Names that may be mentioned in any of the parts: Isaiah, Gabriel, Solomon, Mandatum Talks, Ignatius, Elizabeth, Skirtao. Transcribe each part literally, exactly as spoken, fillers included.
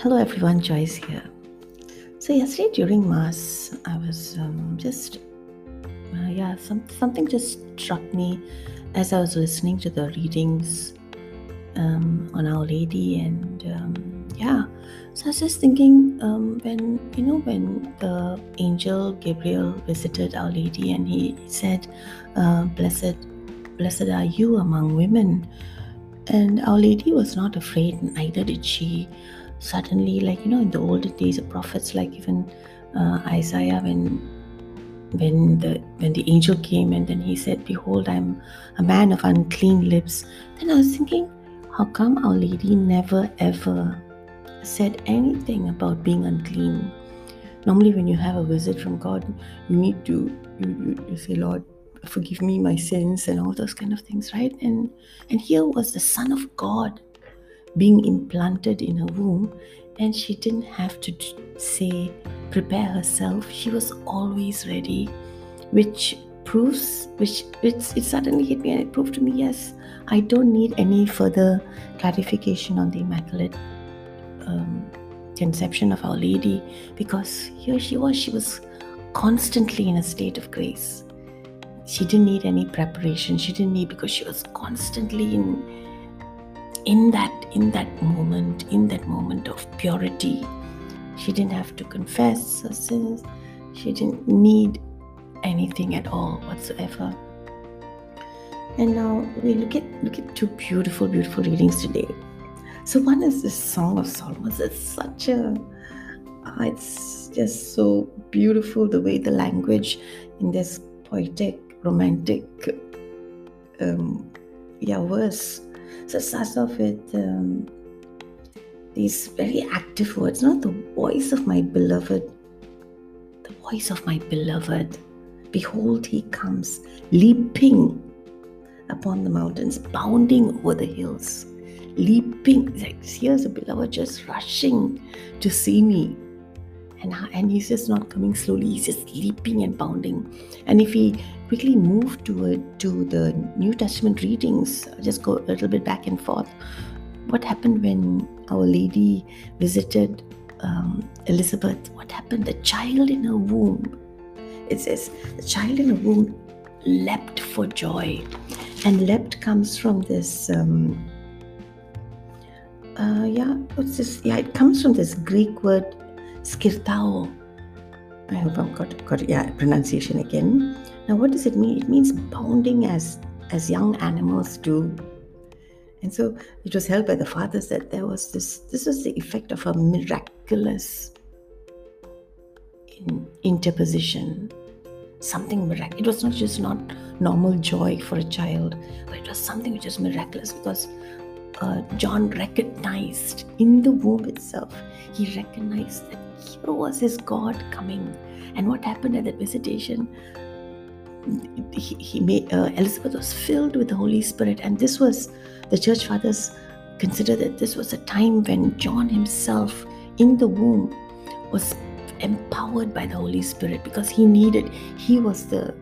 Hello everyone, Joyce here. So yesterday during Mass, I was um, just, uh, yeah, some, something just struck me as I was listening to the readings um, on Our Lady, and um, yeah, so I was just thinking um, when, you know, when the angel Gabriel visited Our Lady and he said, uh, blessed, blessed are you among women, and Our Lady was not afraid, neither did she suddenly, like, you know, in the older days, the prophets, like even uh, Isaiah, when when the when the angel came and then he said, "Behold, I'm a man of unclean lips." Then I was thinking, how come Our Lady never ever said anything about being unclean? Normally, when you have a visit from God, you need to you, you, you say, "Lord, forgive me my sins," and all those kind of things, right? And and here was the Son of God being implanted in her womb, and she didn't have to say, prepare herself. She was always ready, which proves, which it's, it suddenly hit me, and it proved to me, yes, I don't need any further clarification on the Immaculate um, Conception of Our Lady, because here she was, she was constantly in a state of grace. She didn't need any preparation, she didn't need, because she was constantly in In that, in that moment, in that moment of purity. She didn't have to confess her sins. She didn't need anything at all whatsoever. And now we look at look at two beautiful, beautiful readings today. So one is this Song of Solomon. It's such a, oh, it's just so beautiful the way the language in this poetic, romantic, um, yeah, verse. So it starts off with um, these very active words, not the voice of my beloved, the voice of my beloved. Behold, he comes, leaping upon the mountains, bounding over the hills, leaping. Like, here's the beloved just rushing to see me. And, and he's just not coming slowly, he's just leaping and bounding. And if we quickly move to, to the New Testament readings, just go a little bit back and forth. What happened when Our Lady visited um, Elizabeth? What happened? The child in her womb, it says, the child in her womb leapt for joy. And leapt comes from this, um, uh, yeah, what's this? Yeah, it comes from this Greek word, Skirtao. I hope I've got, got yeah, pronunciation again. Now, what does it mean? It means bounding as as young animals do. And so it was held by the fathers that there was this, this was the effect of a miraculous in, interposition. Something miraculous. It was not just not normal joy for a child, but it was something which is miraculous, because uh, John recognized in the womb itself, he recognized that here was his God coming. And what happened at that visitation? He, he made, uh, Elizabeth was filled with the Holy Spirit, and this was, the Church Fathers considered that this was a time when John himself in the womb was empowered by the Holy Spirit, because he needed, he was the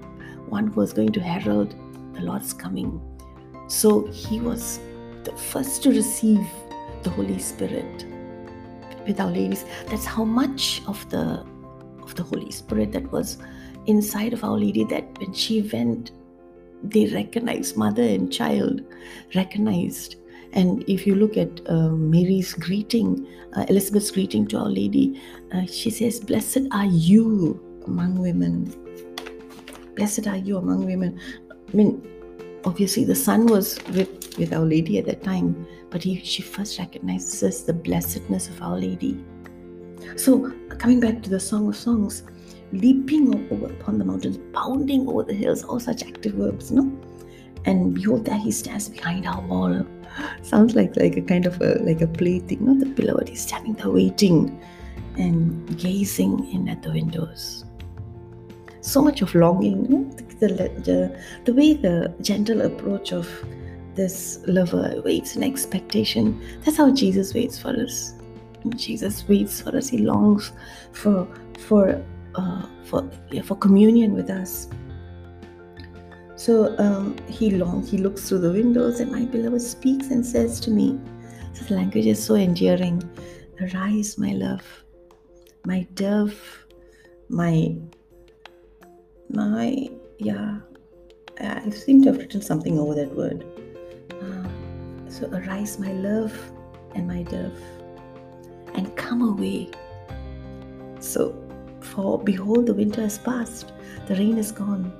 one who was going to herald the Lord's coming. So he was the first to receive the Holy Spirit. With Our Ladies, that's how much of the of the Holy Spirit that was inside of Our Lady, that when she went, they recognized, mother and child recognized. And if you look at uh, Mary's greeting, uh, Elizabeth's greeting to Our Lady, uh, she says, "Blessed are you among women. Blessed are you among women." I mean, obviously the Son was with, with Our Lady at that time, but he, she first recognizes the blessedness of Our Lady. So coming back to the Song of Songs, leaping over upon the mountains, bounding over the hills, all such active verbs, no? And behold, there he stands behind our wall. Sounds like, like a kind of a, like a play thing, not the beloved. He's standing there waiting and gazing in at the windows. So much of longing, no? The, the, the way the gentle approach of this lover waits in expectation, that's how Jesus waits for us. Jesus waits for us. He longs for for uh, for yeah, for communion with us. So um, he longs. He looks through the windows, and my beloved speaks and says to me. This language is so endearing. Arise, my love, my dove, my, my, yeah, I seem to have written something over that word. Uh, so arise, my love and my dove, and come away. So, for behold, the winter has passed, the rain is gone,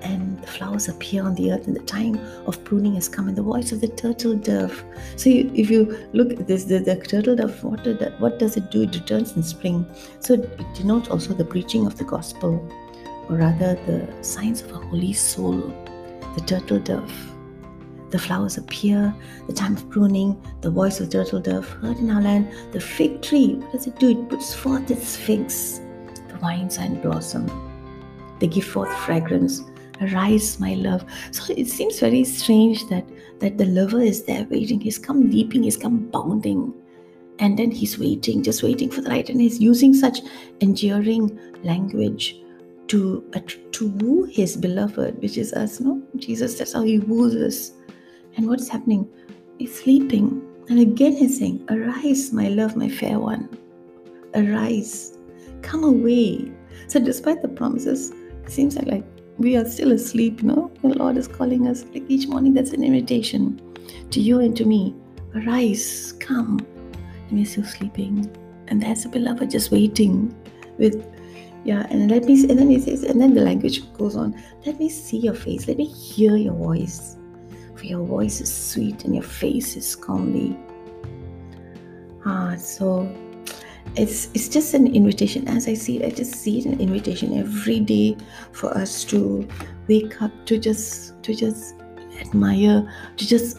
and the flowers appear on the earth, and the time of pruning has come, and the voice of the turtle dove. So you, if you look at this, the, the turtle dove, what, what does it do? It returns in spring. So it denotes also the preaching of the gospel, or rather the signs of a holy soul, the turtle dove. The flowers appear, the time of pruning, the voice of the turtle dove heard in our land. The fig tree, what does it do? It puts forth its figs, the vines are in blossom. They give forth fragrance. Arise, my love. So it seems very strange that, that the lover is there waiting. He's come leaping, he's come bounding. And then he's waiting, just waiting for the right. And he's using such endearing language to, uh, to woo his beloved, which is us, no? Jesus, that's how he woos us. And what's happening? He's sleeping. And again he's saying, arise, my love, my fair one. Arise. Come away. So despite the promises, it seems like, like we are still asleep, you know. The Lord is calling us. Like each morning, that's an invitation to you and to me. Arise, come. And we're still sleeping. And there's the beloved just waiting with, yeah, and let me, and then he says, and then the language goes on. Let me see your face. Let me hear your voice. For your voice is sweet and your face is comely. Ah, so It's it's just an invitation. As I see it, I just see it an invitation every day for us to wake up, to just to just admire, to just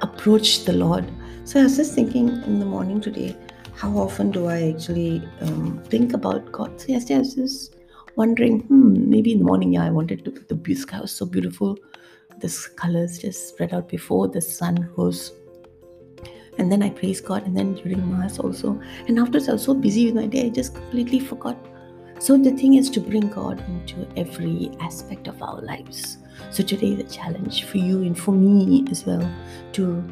approach the Lord. So I was just thinking in the morning today, how often do I actually um, think about God? So yesterday I was just wondering, hmm, maybe in the morning, yeah, I wanted to. The sky was so beautiful, the colors just spread out before the sun rose. And then I praise God, and then during Mass also. And afterwards, I was so busy with my day, I just completely forgot. So the thing is to bring God into every aspect of our lives. So today is a challenge for you and for me as well to,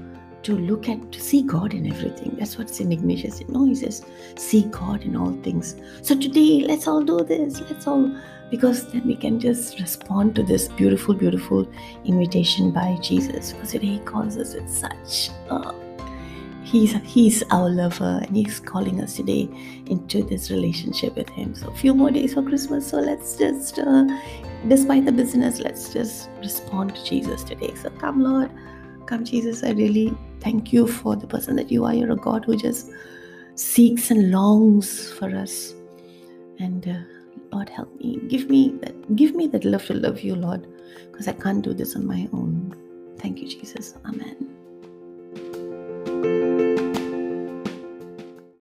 to look at, to see God in everything. That's what Saint Ignatius said. No, he says, see God in all things. So today, let's all do this. Let's all, because then we can just respond to this beautiful, beautiful invitation by Jesus. Because today he calls us with such uh, He's, he's our lover, and he's calling us today into this relationship with him. So a few more days for Christmas. So let's just, uh, despite the business, let's just respond to Jesus today. So come, Lord. Come, Jesus. I really thank you for the person that you are. You're a God who just seeks and longs for us. And uh, Lord, help me. Give me that, give me that love to love you, Lord, because I can't do this on my own. Thank you, Jesus. Amen.